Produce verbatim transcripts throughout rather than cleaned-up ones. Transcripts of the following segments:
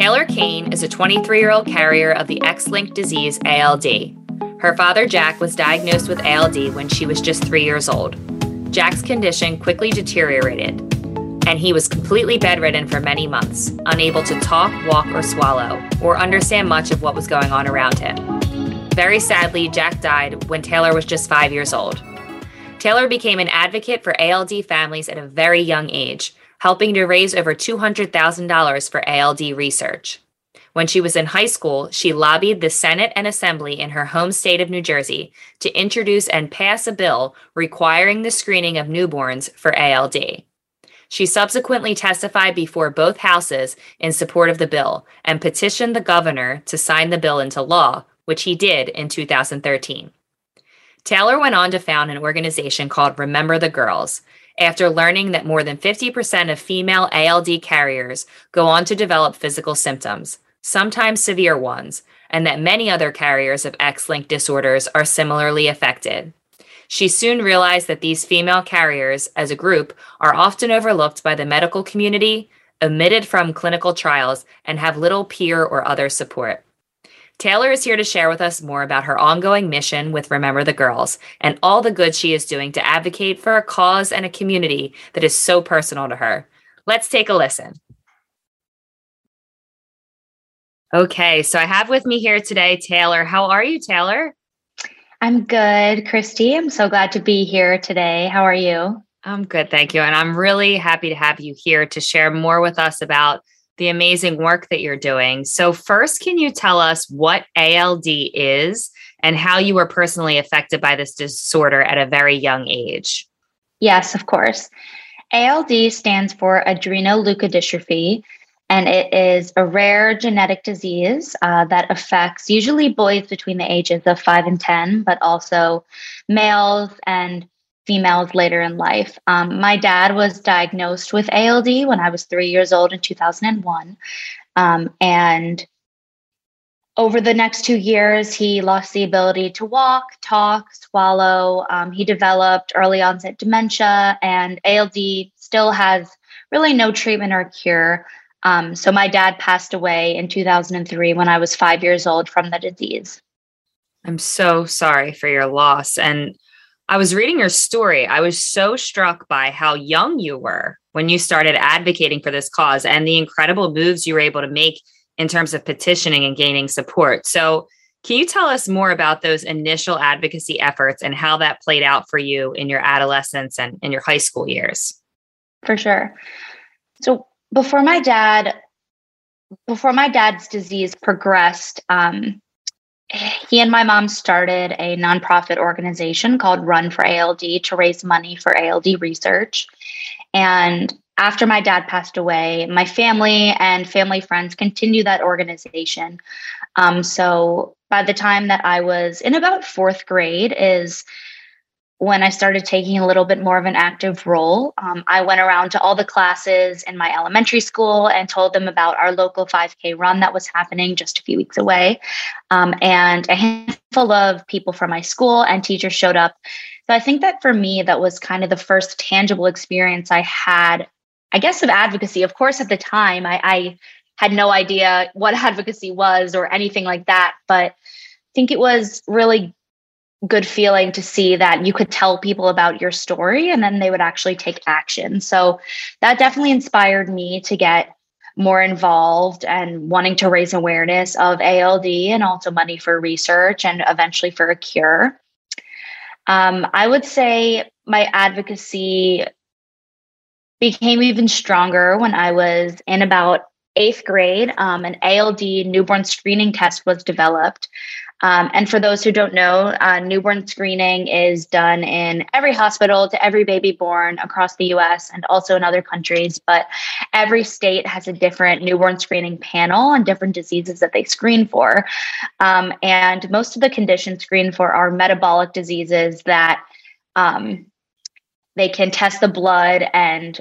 Taylor Kane is a twenty-three-year-old carrier of the X-linked disease A L D. Her father, Jack, was diagnosed with A L D when she was just three years old. Jack's condition quickly deteriorated, and he was completely bedridden for many months, unable to talk, walk, or swallow, or understand much of what was going on around him. Very sadly, Jack died when Taylor was just five years old. Taylor became an advocate for A L D families at a very young age, helping to raise over two hundred thousand dollars for A L D research. When she was in high school, she lobbied the Senate and Assembly in her home state of New Jersey to introduce and pass a bill requiring the screening of newborns for A L D. She subsequently testified before both houses in support of the bill and petitioned the governor to sign the bill into law, which he did in two thousand thirteen. Taylor went on to found an organization called Remember the Girls, after learning that more than fifty percent of female A L D carriers go on to develop physical symptoms, sometimes severe ones, and that many other carriers of X-linked disorders are similarly affected. She soon realized that these female carriers, as a group, are often overlooked by the medical community, omitted from clinical trials, and have little peer or other support. Taylor is here to share with us more about her ongoing mission with Remember the Girls and all the good she is doing to advocate for a cause and a community that is so personal to her. Let's take a listen. Okay, so I have with me here today, Taylor. How are you, Taylor? I'm good, Christy. I'm so glad to be here today. How are you? I'm good, thank you. And I'm really happy to have you here to share more with us about the amazing work that you're doing. So first, can you tell us what A L D is and how you were personally affected by this disorder at a very young age? Yes, of course. A L D stands for adrenoleukodystrophy, and it is a rare genetic disease uh, that affects usually boys between the ages of five and ten, but also males and females later in life. Um, my dad was diagnosed with A L D when I was three years old in two thousand one. Um, and over the next two years, he lost the ability to walk, talk, swallow. Um, he developed early onset dementia, and A L D still has really no treatment or cure. Um, so my dad passed away in two thousand three when I was five years old from the disease. I'm so sorry for your loss. And I was reading your story. I was so struck by how young you were when you started advocating for this cause and the incredible moves you were able to make in terms of petitioning and gaining support. So can you tell us more about those initial advocacy efforts and how that played out for you in your adolescence and in your high school years? For sure. So before my dad, before my dad's disease progressed, um, he and my mom started a nonprofit organization called Run for A L D to raise money for A L D research. And after my dad passed away, my family and family friends continued that organization. Um, so by the time that I was in about fourth grade is when I started taking a little bit more of an active role. Um, I went around to all the classes in my elementary school and told them about our local five K run that was happening just a few weeks away. Um, and a handful of people from my school and teachers showed up. So I think that for me, that was kind of the first tangible experience I had, I guess, of advocacy. Of course, at the time, I, I had no idea what advocacy was or anything like that. But I think it was really good feeling to see that you could tell people about your story and then they would actually take action. So that definitely inspired me to get more involved and wanting to raise awareness of A L D and also money for research and eventually for a cure. Um, I would say my advocacy became even stronger when I was in about eighth grade. Um, an A L D newborn screening test was developed. Um, and for those who don't know, uh, newborn screening is done in every hospital to every baby born across the U S and also in other countries. But every state has a different newborn screening panel and different diseases that they screen for. Um, and most of the conditions screened for are metabolic diseases that um, they can test the blood and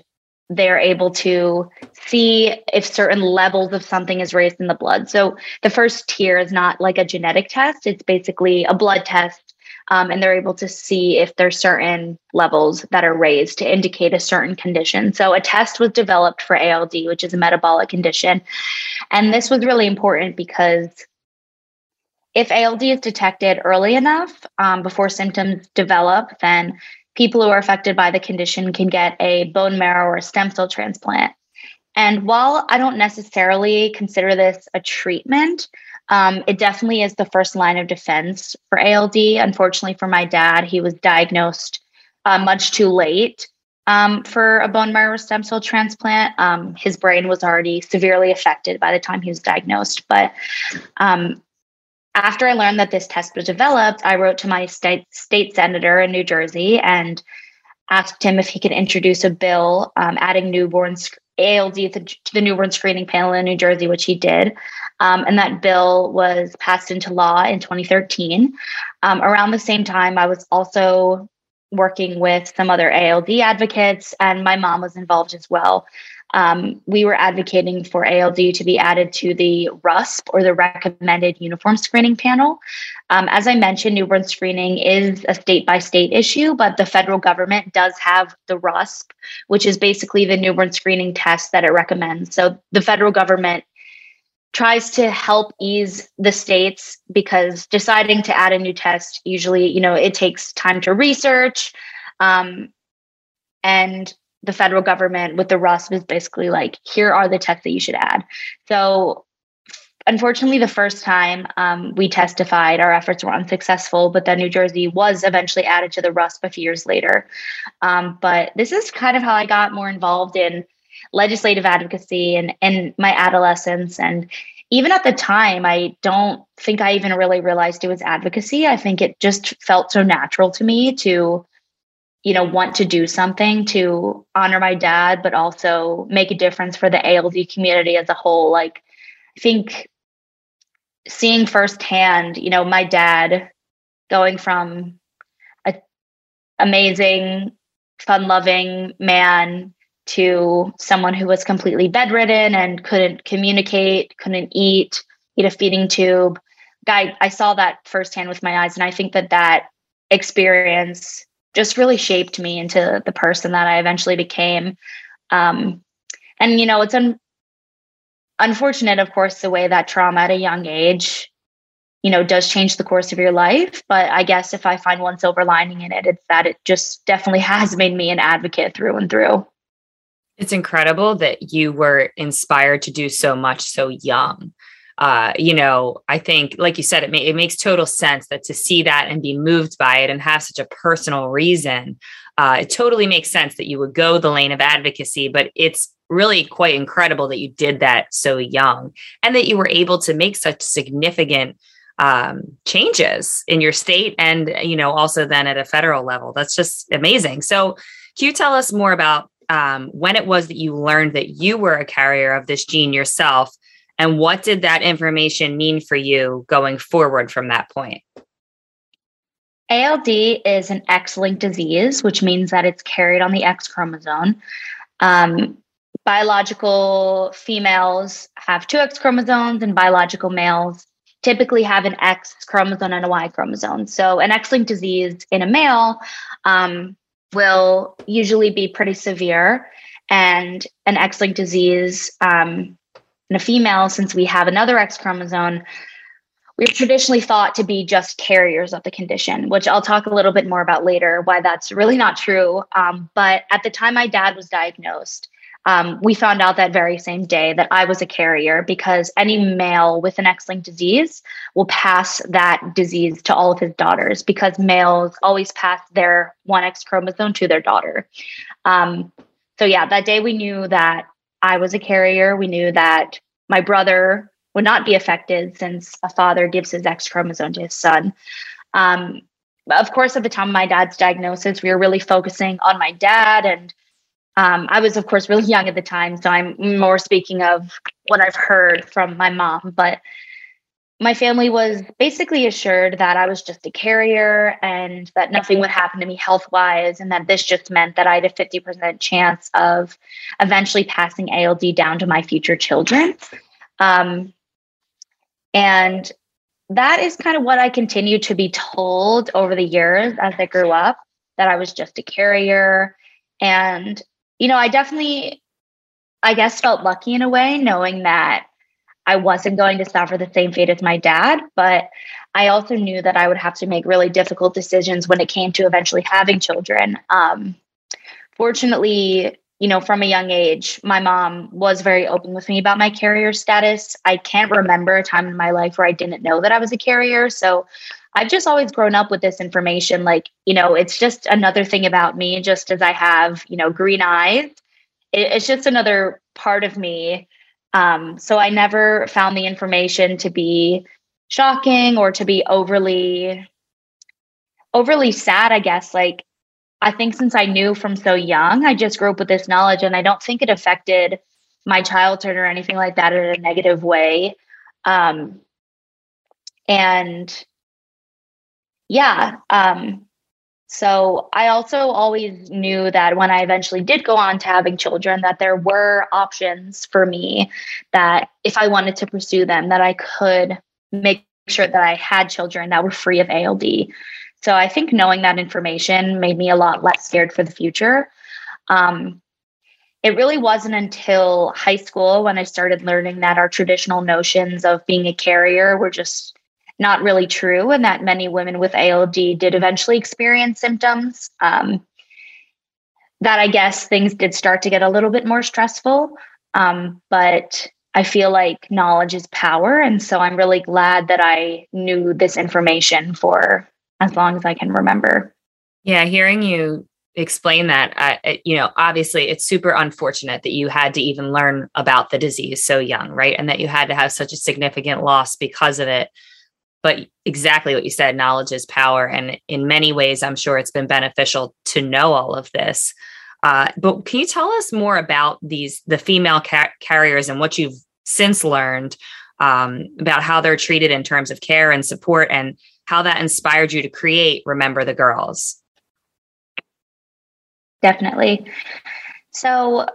they're able to see if certain levels of something is raised in the blood. So the first tier is not like a genetic test. It's basically a blood test um, and they're able to see if there's certain levels that are raised to indicate a certain condition. So a test was developed for A L D, which is a metabolic condition. And this was really important because if A L D is detected early enough, um, before symptoms develop, then people who are affected by the condition can get a bone marrow or a stem cell transplant. And while I don't necessarily consider this a treatment, um, it definitely is the first line of defense for A L D. Unfortunately for my dad, he was diagnosed uh, much too late um, for a bone marrow stem cell transplant. Um, his brain was already severely affected by the time he was diagnosed. But um, after I learned that this test was developed, I wrote to my state, state senator in New Jersey and asked him if he could introduce a bill um, adding newborn sc- A L D to the newborn screening panel in New Jersey, which he did. Um, and that bill was passed into law in twenty thirteen. Um, around the same time, I was also working with some other A L D advocates, and my mom was involved as well. Um, we were advocating for A L D to be added to the R U S P, or the Recommended Uniform Screening Panel. Um, as I mentioned, newborn screening is a state-by-state issue, but the federal government does have the R U S P, which is basically the newborn screening test that it recommends. So the federal government tries to help ease the states, because deciding to add a new test, usually, you know, it takes time to research, um, and the federal government with the R U S P is basically like, here are the tests that you should add. So unfortunately, the first time um, we testified, our efforts were unsuccessful, but then New Jersey was eventually added to the R U S P a few years later. Um, but this is kind of how I got more involved in legislative advocacy and in my adolescence. And even at the time, I don't think I even really realized it was advocacy. I think it just felt so natural to me to you know, want to do something to honor my dad, but also make a difference for the A L D community as a whole. Like, I think seeing firsthand, you know, my dad going from an amazing, fun-loving man to someone who was completely bedridden and couldn't communicate, couldn't eat, eat a feeding tube. I, I saw that firsthand with my eyes. And I think that that experience just really shaped me into the person that I eventually became. Um, and, you know, it's un- unfortunate, of course, the way that trauma at a young age, you know, does change the course of your life. But I guess if I find one silver lining in it, it's that it just definitely has made me an advocate through and through. It's incredible that you were inspired to do so much so young. Uh, you know, I think, like you said, it, may, it makes total sense that to see that and be moved by it and have such a personal reason, uh, it totally makes sense that you would go the lane of advocacy, but it's really quite incredible that you did that so young and that you were able to make such significant um, changes in your state and, you know, also then at a federal level. That's just amazing. So can you tell us more about um, when it was that you learned that you were a carrier of this gene yourself? And what did that information mean for you going forward from that point? A L D is an X-linked disease, which means that it's carried on the X chromosome. Um, biological females have two X chromosomes, and biological males typically have an X chromosome and a Y chromosome. So an X-linked disease in a male um, will usually be pretty severe, and an X-linked disease um in a female, since we have another X chromosome, we're traditionally thought to be just carriers of the condition, which I'll talk a little bit more about later, why that's really not true. Um, but at the time my dad was diagnosed, um, we found out that very same day that I was a carrier, because any male with an X-linked disease will pass that disease to all of his daughters, because males always pass their one X chromosome to their daughter. Um, so yeah, that day we knew that I was a carrier. We knew that my brother would not be affected, since a father gives his X chromosome to his son. Um, of course, at the time of my dad's diagnosis, we were really focusing on my dad. And um, I was, of course, really young at the time. So I'm more speaking of what I've heard from my mom. But my family was basically assured that I was just a carrier and that nothing would happen to me health-wise, and that this just meant that I had a fifty percent chance of eventually passing A L D down to my future children. Um, and that is kind of what I continued to be told over the years as I grew up, that I was just a carrier. And, you know, I definitely, I guess, felt lucky in a way, knowing that I wasn't going to suffer the same fate as my dad. But I also knew that I would have to make really difficult decisions when it came to eventually having children. Um, fortunately, you know, from a young age, my mom was very open with me about my carrier status. I can't remember a time in my life where I didn't know that I was a carrier. So I've just always grown up with this information. Like, you know, it's just another thing about me, just as I have, you know, green eyes. It, it's just another part of me. Um, so I never found the information to be shocking or to be overly, overly sad, I guess. Like, I think since I knew from so young, I just grew up with this knowledge, and I don't think it affected my childhood or anything like that in a negative way. Um, and yeah. Um, so I also always knew that when I eventually did go on to having children, that there were options for me, that if I wanted to pursue them, that I could make sure that I had children that were free of A L D. So I think knowing that information made me a lot less scared for the future. Um, it really wasn't until high school when I started learning that our traditional notions of being a carrier were just not really true, and that many women with A L D did eventually experience symptoms. Um, that I guess things did start to get a little bit more stressful, um, but I feel like knowledge is power. And so I'm really glad that I knew this information for as long as I can remember. Yeah. Hearing you explain that, I, you know, obviously it's super unfortunate that you had to even learn about the disease so young, right? And that you had to have such a significant loss because of it. But exactly what you said, knowledge is power. And in many ways, I'm sure it's been beneficial to know all of this. Uh, but can you tell us more about these, the female car- carriers and what you've since learned um, about how they're treated in terms of care and support, and how that inspired you to create Remember the Girls? Definitely. So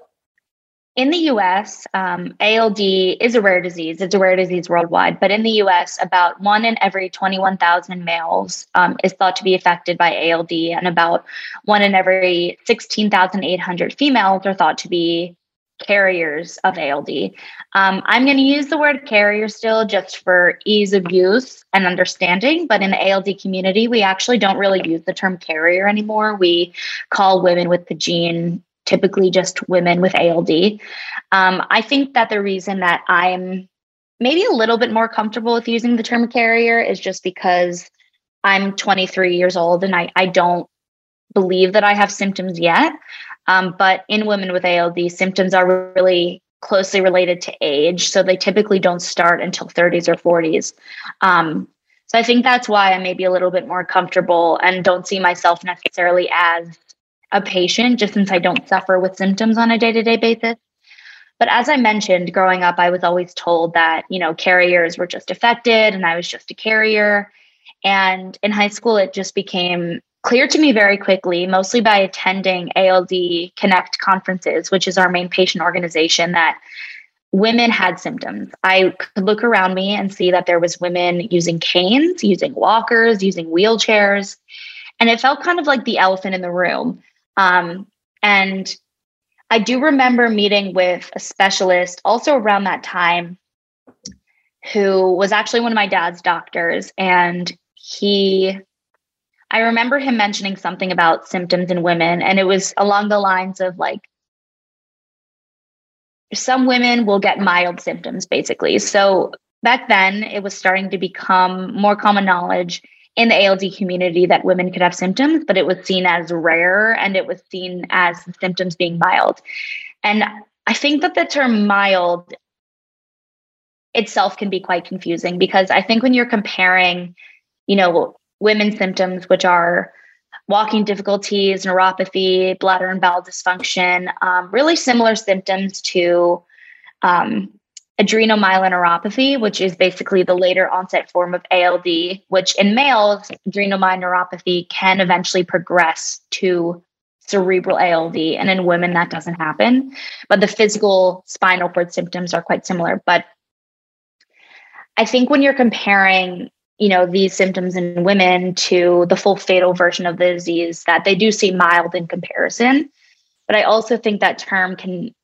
in the U S, um, A L D is a rare disease. It's a rare disease worldwide. But in the U S, about one in every twenty-one thousand males um, is thought to be affected by A L D, and about one in every sixteen thousand eight hundred females are thought to be carriers of A L D. Um, I'm going to use the word carrier still just for ease of use and understanding, but in the A L D community, we actually don't really use the term carrier anymore. We call women with the gene typically just women with A L D. Um, I think that the reason that I'm maybe a little bit more comfortable with using the term carrier is just because I'm twenty-three years old and I, I don't believe that I have symptoms yet. Um, but in women with A L D, symptoms are really closely related to age. So they typically don't start until thirties or forties. Um, so I think that's why I may be a little bit more comfortable and don't see myself necessarily as a patient, just since I don't suffer with symptoms on a day-to-day basis. But as I mentioned, growing up, I was always told that, you know, carriers were just affected and I was just a carrier. And in high school, it just became clear to me very quickly, mostly by attending A L D Connect conferences, which is our main patient organization, that women had symptoms. I could look around me and see that there was women using canes, using walkers, using wheelchairs, and it felt kind of like the elephant in the room. Um, and I do remember meeting with a specialist also around that time who was actually one of my dad's doctors, and he... I remember him mentioning something about symptoms in women, and it was along the lines of like, some women will get mild symptoms, basically. So back then it was starting to become more common knowledge in the A L D community that women could have symptoms, but it was seen as rare and it was seen as the symptoms being mild. And I think that the term mild itself can be quite confusing, because I think when you're comparing, you know, women's symptoms, which are walking difficulties, neuropathy, bladder and bowel dysfunction, um, really similar symptoms to um, adrenomyeloneuropathy, which is basically the later onset form of A L D, which in males, adrenomyeloneuropathy can eventually progress to cerebral A L D. And in women, that doesn't happen. But the physical spinal cord symptoms are quite similar. But I think when you're comparing you know, these symptoms in women to the full fatal version of the disease, that they do seem mild in comparison. But I also think that term can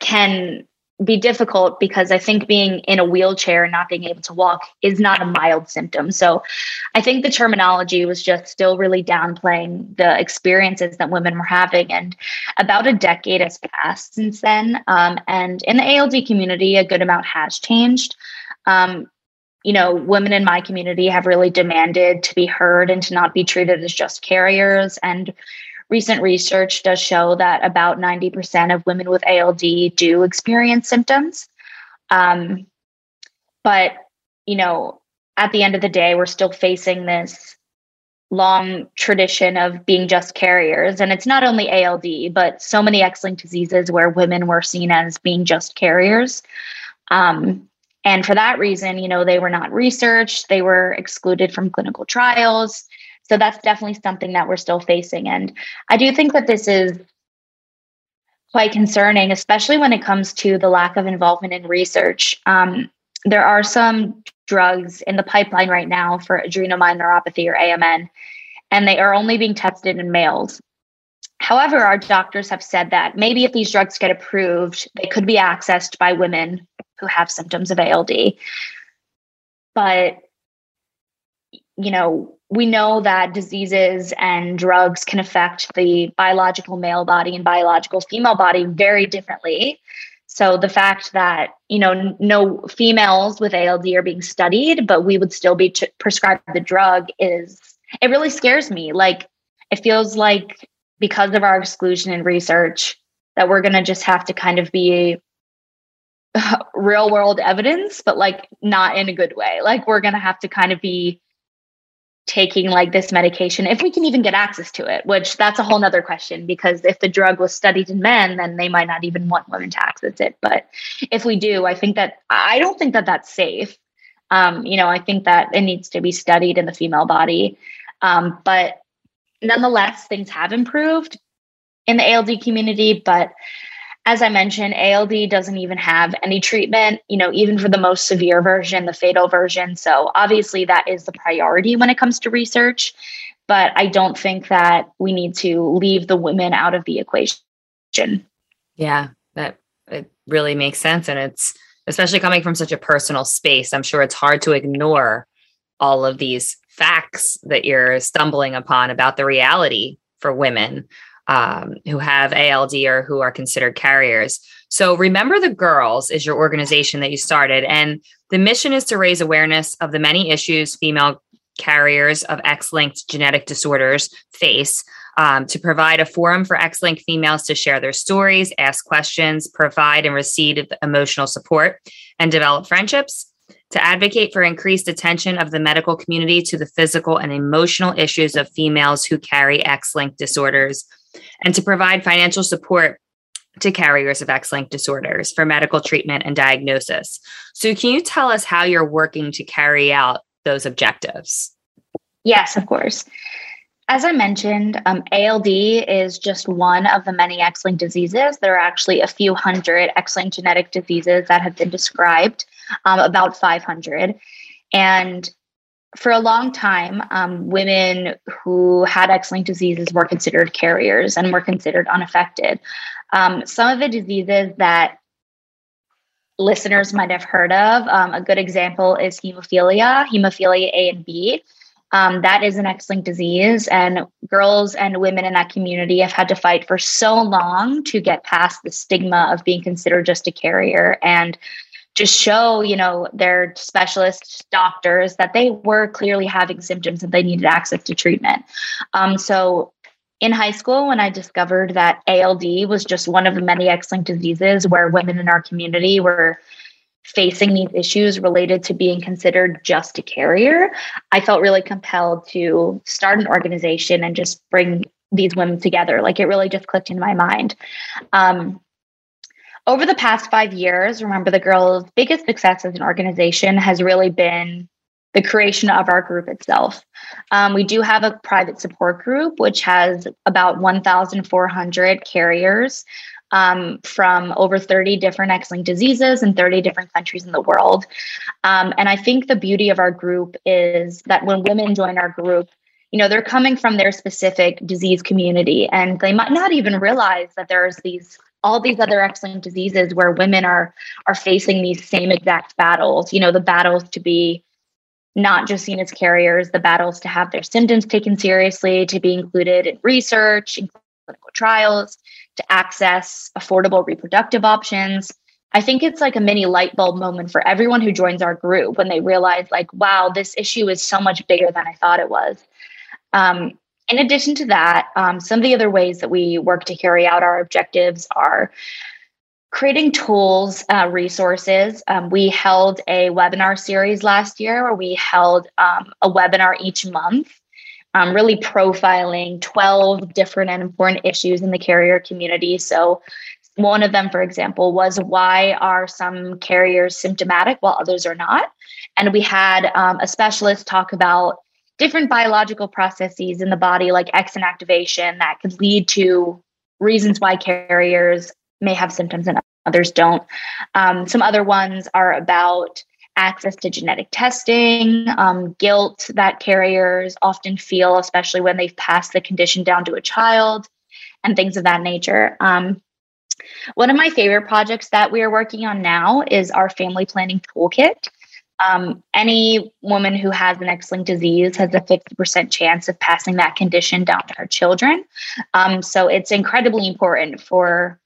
can be difficult, because I think being in a wheelchair and not being able to walk is not a mild symptom. So I think the terminology was just still really downplaying the experiences that women were having. And about a decade has passed since then. Um, and in the A L D community, a good amount has changed. Um, you know, women in my community have really demanded to be heard and to not be treated as just carriers. And recent research does show that about ninety percent of women with A L D do experience symptoms. Um, but, you know, at the end of the day, we're still facing this long tradition of being just carriers. And it's not only A L D, but so many X-linked diseases where women were seen as being just carriers. Um, and for that reason, you know, they were not researched. They were excluded from clinical trials. So that's definitely something that we're still facing. And I do think that this is quite concerning, especially when it comes to the lack of involvement in research. Um, there are some drugs in the pipeline right now for adrenomyeloneuropathy, or A M N, and they are only being tested in males. However, our doctors have said that maybe if these drugs get approved, they could be accessed by women who have symptoms of A L D. But, you know, we know that diseases and drugs can affect the biological male body and biological female body very differently. So the fact that, you know, no females with A L D are being studied, but we would still be t- prescribed the drug is, it really scares me. Like, it feels like because of our exclusion in research that we're going to just have to kind of be real world evidence, but like not in a good way. Like, we're going to have to kind of be taking like this medication, if we can even get access to it, which that's a whole nother question, because if the drug was studied in men, then they might not even want women to access it. But if we do, I think that, I don't think that that's safe. Um, you know, I think that it needs to be studied in the female body. Um, but nonetheless, things have improved in the A L D community. But as I mentioned, A L D doesn't even have any treatment, you know, even for the most severe version, the fatal version. So obviously that is the priority when it comes to research, but I don't think that we need to leave the women out of the equation. Yeah, that it really makes sense. And it's especially coming from such a personal space. I'm sure it's hard to ignore all of these facts that you're stumbling upon about the reality for women Um, who have A L D or who are considered carriers. So Remember the Girls is your organization that you started, and the mission is to raise awareness of the many issues female carriers of X-linked genetic disorders face, um, to provide a forum for X-linked females to share their stories, ask questions, provide and receive emotional support, and develop friendships, to advocate for increased attention of the medical community to the physical and emotional issues of females who carry X-linked disorders, and to provide financial support to carriers of X-linked disorders for medical treatment and diagnosis. So can you tell us how you're working to carry out those objectives? Yes, of course. As I mentioned, um, A L D is just one of the many X-linked diseases. There are actually a few hundred X-linked genetic diseases that have been described, um, about five hundred. And for a long time, um, women who had X-linked diseases were considered carriers and were considered unaffected. Um, some of the diseases that listeners might have heard of, um, a good example is hemophilia, hemophilia A and B. Um, that is an X-linked disease, and girls and women in that community have had to fight for so long to get past the stigma of being considered just a carrier, and to show, you know, their specialist doctors that they were clearly having symptoms and they needed access to treatment. Um, so in high school, when I discovered that A L D was just one of the many X-linked diseases where women in our community were facing these issues related to being considered just a carrier, I felt really compelled to start an organization and just bring these women together. Like, it really just clicked in my mind. Um, Over the past five years, Remember the Girls' biggest success as an organization has really been the creation of our group itself. Um, we do have a private support group, which has about one thousand four hundred carriers um, from over thirty different X-linked diseases in thirty different countries in the world. Um, and I think the beauty of our group is that when women join our group, you know, they're coming from their specific disease community, and they might not even realize that there's these all these other X-linked diseases where women are are facing these same exact battles, you know, the battles to be not just seen as carriers, the battles to have their symptoms taken seriously, to be included in research, in clinical trials, to access affordable reproductive options. I think it's like a mini light bulb moment for everyone who joins our group when they realize, like, wow, this issue is so much bigger than I thought it was. Um, in addition to that, um, some of the other ways that we work to carry out our objectives are creating tools, uh, resources. Um, we held a webinar series last year where we held um, a webinar each month, um, really profiling twelve different and important issues in the carrier community. So one of them, for example, was why are some carriers symptomatic while others are not? And we had um, a specialist talk about different biological processes in the body, like exon activation, that could lead to reasons why carriers may have symptoms and others don't. Um, some other ones are about access to genetic testing, um, guilt that carriers often feel, especially when they've passed the condition down to a child, and things of that nature. Um, one of my favorite projects that we are working on now is our family planning toolkit. Um, any woman who has an X-linked disease has a fifty percent chance of passing that condition down to her children. Um, so it's incredibly important for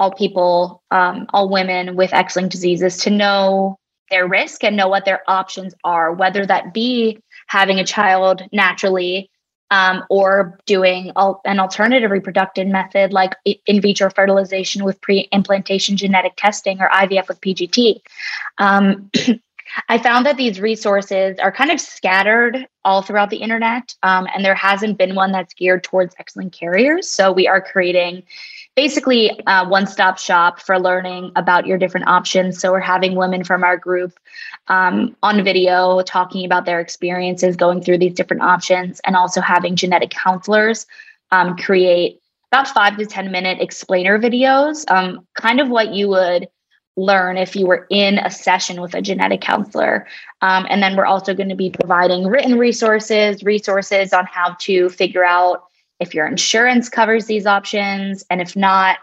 all people, um, all women with X-linked diseases to know their risk and know what their options are, whether that be having a child naturally um, or doing al- an alternative reproductive method like in vitro fertilization with pre-implantation genetic testing or I V F with P G T. Um, I found that these resources are kind of scattered all throughout the internet, um, and there hasn't been one that's geared towards X-linked carriers. So we are creating basically a one-stop shop for learning about your different options. So we're having women from our group um, on video talking about their experiences going through these different options, and also having genetic counselors um, create about five to ten minute explainer videos, um, kind of what you would learn if you were in a session with a genetic counselor. Um, and then we're also going to be providing written resources, resources on how to figure out if your insurance covers these options, and if not,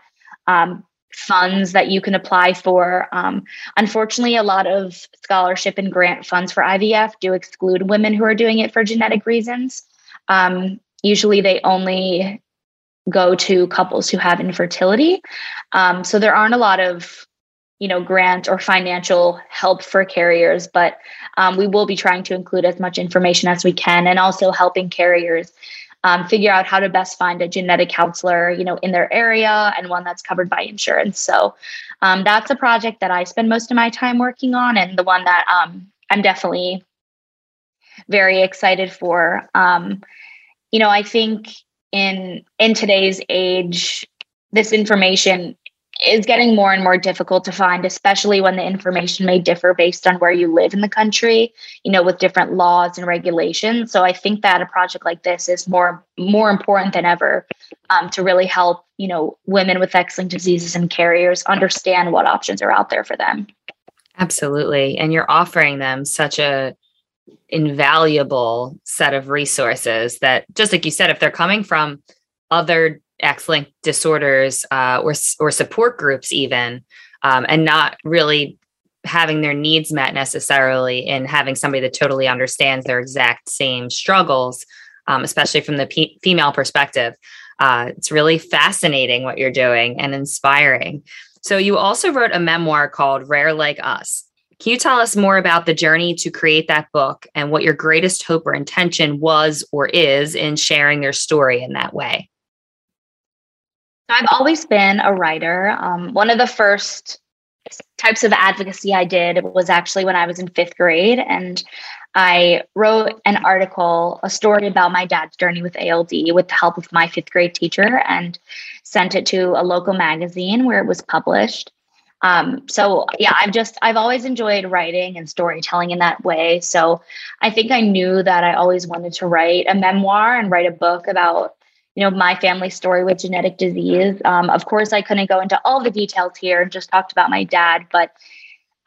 um, funds that you can apply for. Um, unfortunately, a lot of scholarship and grant funds for I V F do exclude women who are doing it for genetic reasons. Um, usually they only go to couples who have infertility. Um, so there aren't a lot of you know, grant or financial help for carriers, but um, we will be trying to include as much information as we can, and also helping carriers um, figure out how to best find a genetic counselor, you know, in their area, and one that's covered by insurance. So um, that's a project that I spend most of my time working on, and the one that um, I'm definitely very excited for. Um, you know, I think in in today's age, this information is getting more and more difficult to find, especially when the information may differ based on where you live in the country, you know, with different laws and regulations. So I think that a project like this is more, more important than ever um, to really help, you know, women with X-linked diseases and carriers understand what options are out there for them. Absolutely. And you're offering them such a invaluable set of resources that, just like you said, if they're coming from other X-linked disorders uh, or or support groups even, um, and not really having their needs met necessarily, and having somebody that totally understands their exact same struggles, um, especially from the pe- female perspective. Uh, it's really fascinating what you're doing and inspiring. So you also wrote a memoir called Rare Like Us. Can you tell us more about the journey to create that book, and what your greatest hope or intention was or is in sharing your story in that way? I've always been a writer. Um, one of the first types of advocacy I did was actually when I was in fifth grade, and I wrote an article, a story about my dad's journey with A L D with the help of my fifth grade teacher, and sent it to a local magazine where it was published. Um, so yeah, I've just, I've always enjoyed writing and storytelling in that way. So I think I knew that I always wanted to write a memoir and write a book about you know, my family story with genetic disease. Um, of course, I couldn't go into all the details here, just talked about my dad, but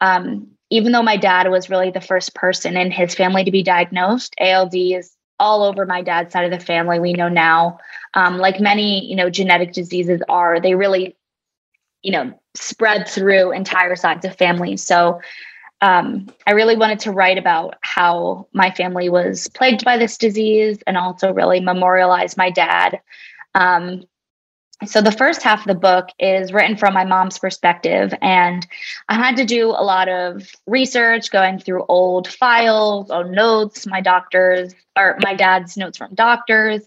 um, even though my dad was really the first person in his family to be diagnosed, A L D is all over my dad's side of the family. We know now, um, like many, you know, genetic diseases are, they really, you know, spread through entire sides of families. So um, I really wanted to write about how my family was plagued by this disease and also really memorialize my dad. Um, so the first half of the book is written from my mom's perspective, and I had to do a lot of research, going through old files, old notes, my doctor's or my dad's notes from doctors.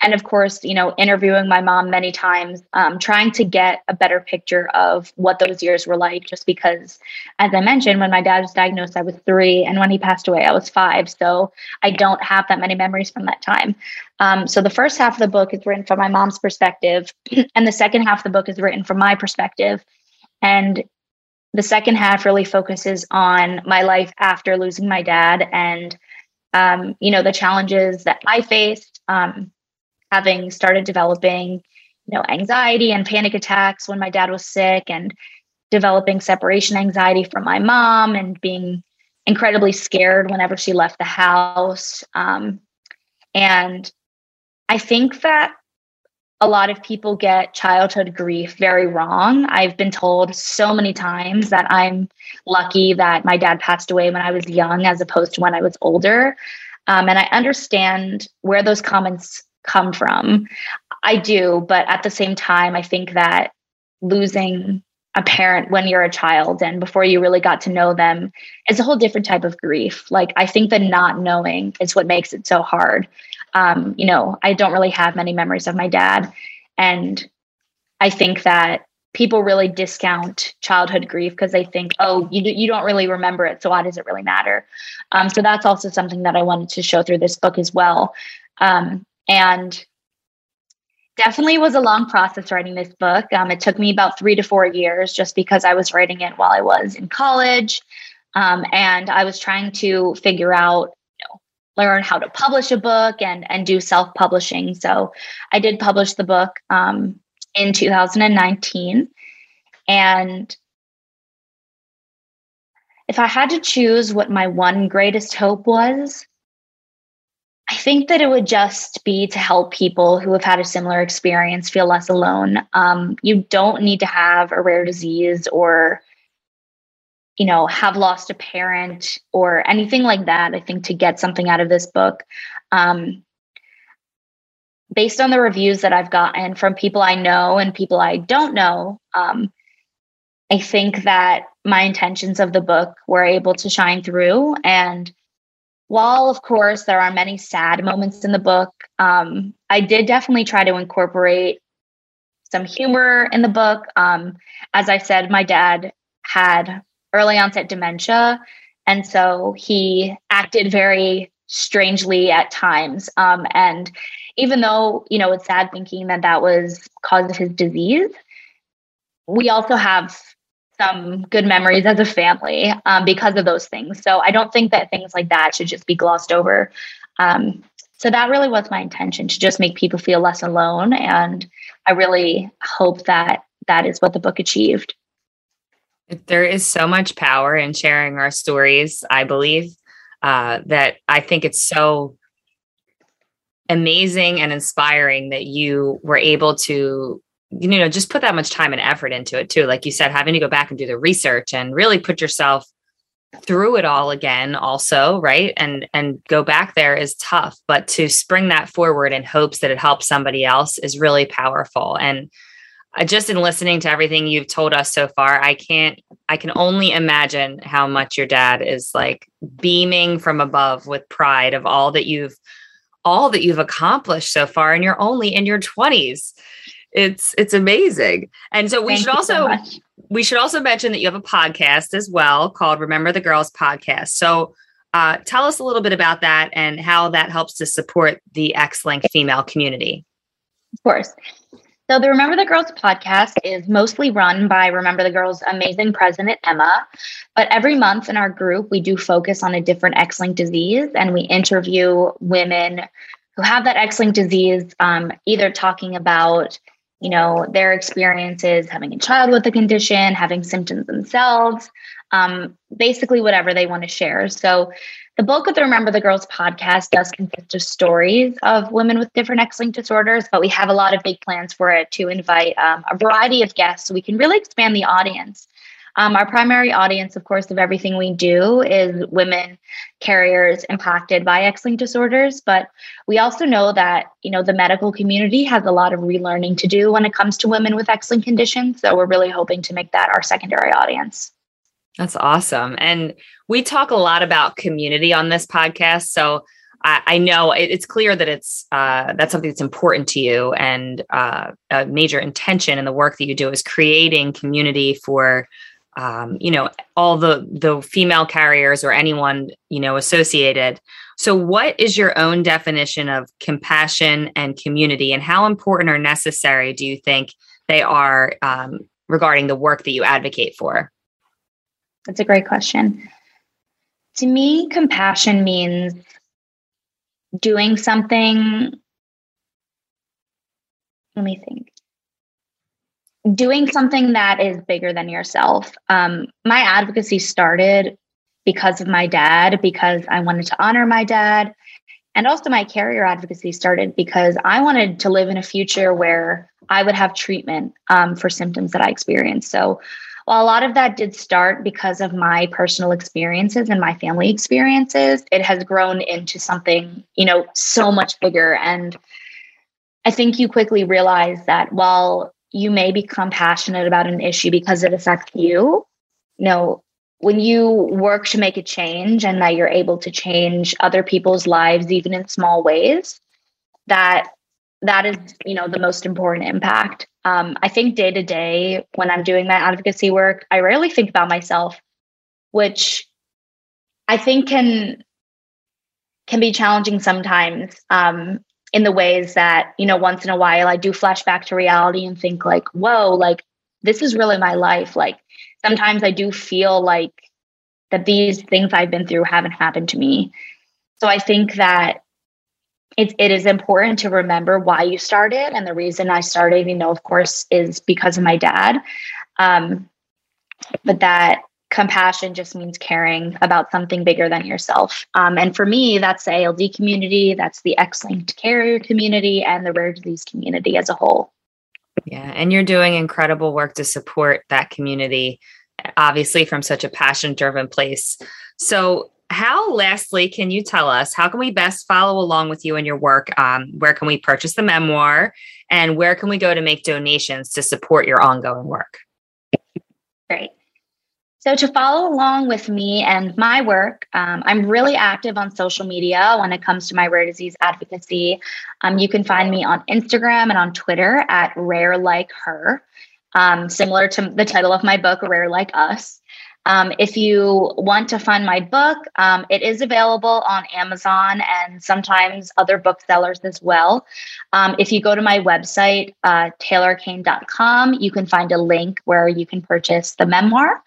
And of course, you know, interviewing my mom many times, um, trying to get a better picture of what those years were like, just because, as I mentioned, when my dad was diagnosed, I was three, and when he passed away, I was five. So I don't have that many memories from that time. Um, so the first half of the book is written from my mom's perspective, and the second half of the book is written from my perspective. And the second half really focuses on my life after losing my dad and, um, you know, the challenges that I faced, um, having started developing, you know, anxiety and panic attacks when my dad was sick, and developing separation anxiety from my mom, and being incredibly scared whenever she left the house. Um, and I think that a lot of people get childhood grief very wrong. I've been told so many times that I'm lucky that my dad passed away when I was young, as opposed to when I was older. Um, and I understand where those comments come from. I do, but at the same time, I think that losing a parent when you're a child and before you really got to know them is a whole different type of grief. Like, I think the not knowing is what makes it so hard. Um, you know, I don't really have many memories of my dad. And I think that people really discount childhood grief because they think, oh, you, you don't really remember it, so why does it really matter? Um, so that's also something that I wanted to show through this book as well. Um, And definitely was a long process writing this book. Um, it took me about three to four years just because I was writing it while I was in college. Um, and I was trying to figure out, you know, learn how to publish a book and, and do self-publishing. So I did publish the book um, in two thousand nineteen. And if I had to choose what my one greatest hope was, I think that it would just be to help people who have had a similar experience feel less alone. Um, you don't need to have a rare disease or, you know, have lost a parent or anything like that, I think, to get something out of this book. Um, based on the reviews that I've gotten from people I know and people I don't know, um, I think that my intentions of the book were able to shine through. And while, of course, there are many sad moments in the book, um, I did definitely try to incorporate some humor in the book. Um, as I said, my dad had early onset dementia, and so he acted very strangely at times. Um, and even though, you know, it's sad thinking that that was cause of his disease, we also have some good memories as a family um, because of those things. So I don't think that things like that should just be glossed over. Um, so that really was my intention, to just make people feel less alone. And I really hope that that is what the book achieved. There is so much power in sharing our stories, I believe, uh, that I think it's so amazing and inspiring that you were able to, you know, just put that much time and effort into it too. Like you said, having to go back and do the research and really put yourself through it all again also, right? And, and go back there is tough, but to spring that forward in hopes that it helps somebody else is really powerful. And just in listening to everything you've told us so far, I can't, I can only imagine how much your dad is like beaming from above with pride of all that you've, all that you've accomplished so far. And you're only in your twenties. It's it's amazing. And so we Thank should also so we should also mention that you have a podcast as well called Remember the Girls podcast. So uh, tell us a little bit about that and how that helps to support the X-linked female community. Of course. So the Remember the Girls podcast is mostly run by Remember the Girls' amazing president, Emma. But every month in our group, we do focus on a different X-linked disease, and we interview women who have that X-linked disease, um, either talking about, you know, their experiences, having a child with the condition, having symptoms themselves, um, basically whatever they want to share. So the bulk of the Remember the Girls podcast does consist of stories of women with different X-linked disorders, but we have a lot of big plans for it to invite um, a variety of guests so we can really expand the audience. Um, our primary audience, of course, of everything we do is women carriers impacted by X-linked disorders. But we also know that, you know, the medical community has a lot of relearning to do when it comes to women with X-linked conditions. So we're really hoping to make that our secondary audience. That's awesome. And we talk a lot about community on this podcast. So I, I know it, it's clear that it's uh, that's something that's important to you. And uh, a major intention in the work that you do is creating community for Um, you know, all the, the female carriers or anyone, you know, associated. So what is your own definition of compassion and community, and how important or necessary do you think they are um, regarding the work that you advocate for? That's a great question. To me, compassion means doing something. Let me think. Doing something that is bigger than yourself. Um, my advocacy started because of my dad, because I wanted to honor my dad. And also my carrier advocacy started because I wanted to live in a future where I would have treatment um, for symptoms that I experienced. So while a lot of that did start because of my personal experiences and my family experiences, it has grown into something, you know, so much bigger. And I think you quickly realize that while you may become passionate about an issue because it affects you, you know, when you work to make a change and that you're able to change other people's lives, even in small ways, that that is, you know, the most important impact. Um, I think day to day when I'm doing my advocacy work, I rarely think about myself, which I think can, can be challenging sometimes. Um, in the ways that, you know, once in a while I do flash back to reality and think like, whoa, like this is really my life. Like sometimes I do feel like that these things I've been through haven't happened to me. So I think that it, it is important to remember why you started. And the reason I started, you know, of course, is because of my dad. Um, but that compassion just means caring about something bigger than yourself. Um, and for me, that's the A L D community, that's the X-linked carrier community, and the rare disease community as a whole. Yeah. And you're doing incredible work to support that community, obviously from such a passion-driven place. So how, lastly, can you tell us, how can we best follow along with you and your work? Um, where can we purchase the memoir, and where can we go to make donations to support your ongoing work? Great. So to follow along with me and my work, um, I'm really active on social media when it comes to my rare disease advocacy. Um, you can find me on Instagram and on Twitter at Rare Like Her, um, similar to the title of my book, Rare Like Us. Um, if you want to find my book, um, it is available on Amazon and sometimes other booksellers as well. Um, if you go to my website, uh, taylor kane dot com, you can find a link where you can purchase the memoir.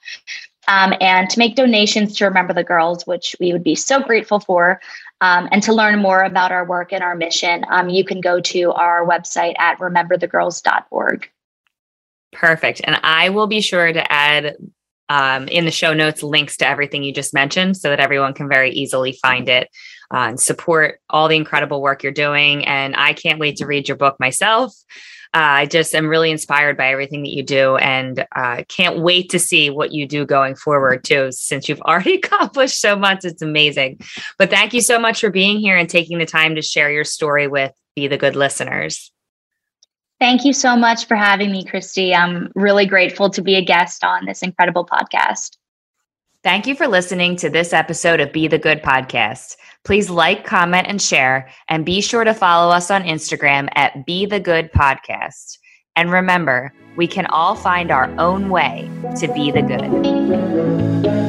Um, and to make donations to Remember the Girls, which we would be so grateful for, um, and to learn more about our work and our mission, um, you can go to our website at remember the girls dot org. Perfect. And I will be sure to add Um, in the show notes, links to everything you just mentioned so that everyone can very easily find it uh, and support all the incredible work you're doing. And I can't wait to read your book myself. Uh, I just am really inspired by everything that you do, and uh, can't wait to see what you do going forward too, since you've already accomplished so much. It's amazing. But thank you so much for being here and taking the time to share your story with Be the Good listeners. Thank you so much for having me, Christy. I'm really grateful to be a guest on this incredible podcast. Thank you for listening to this episode of Be the Good Podcast. Please like, comment, and share, and be sure to follow us on Instagram at Be the Good Podcast. And remember, we can all find our own way to be the good.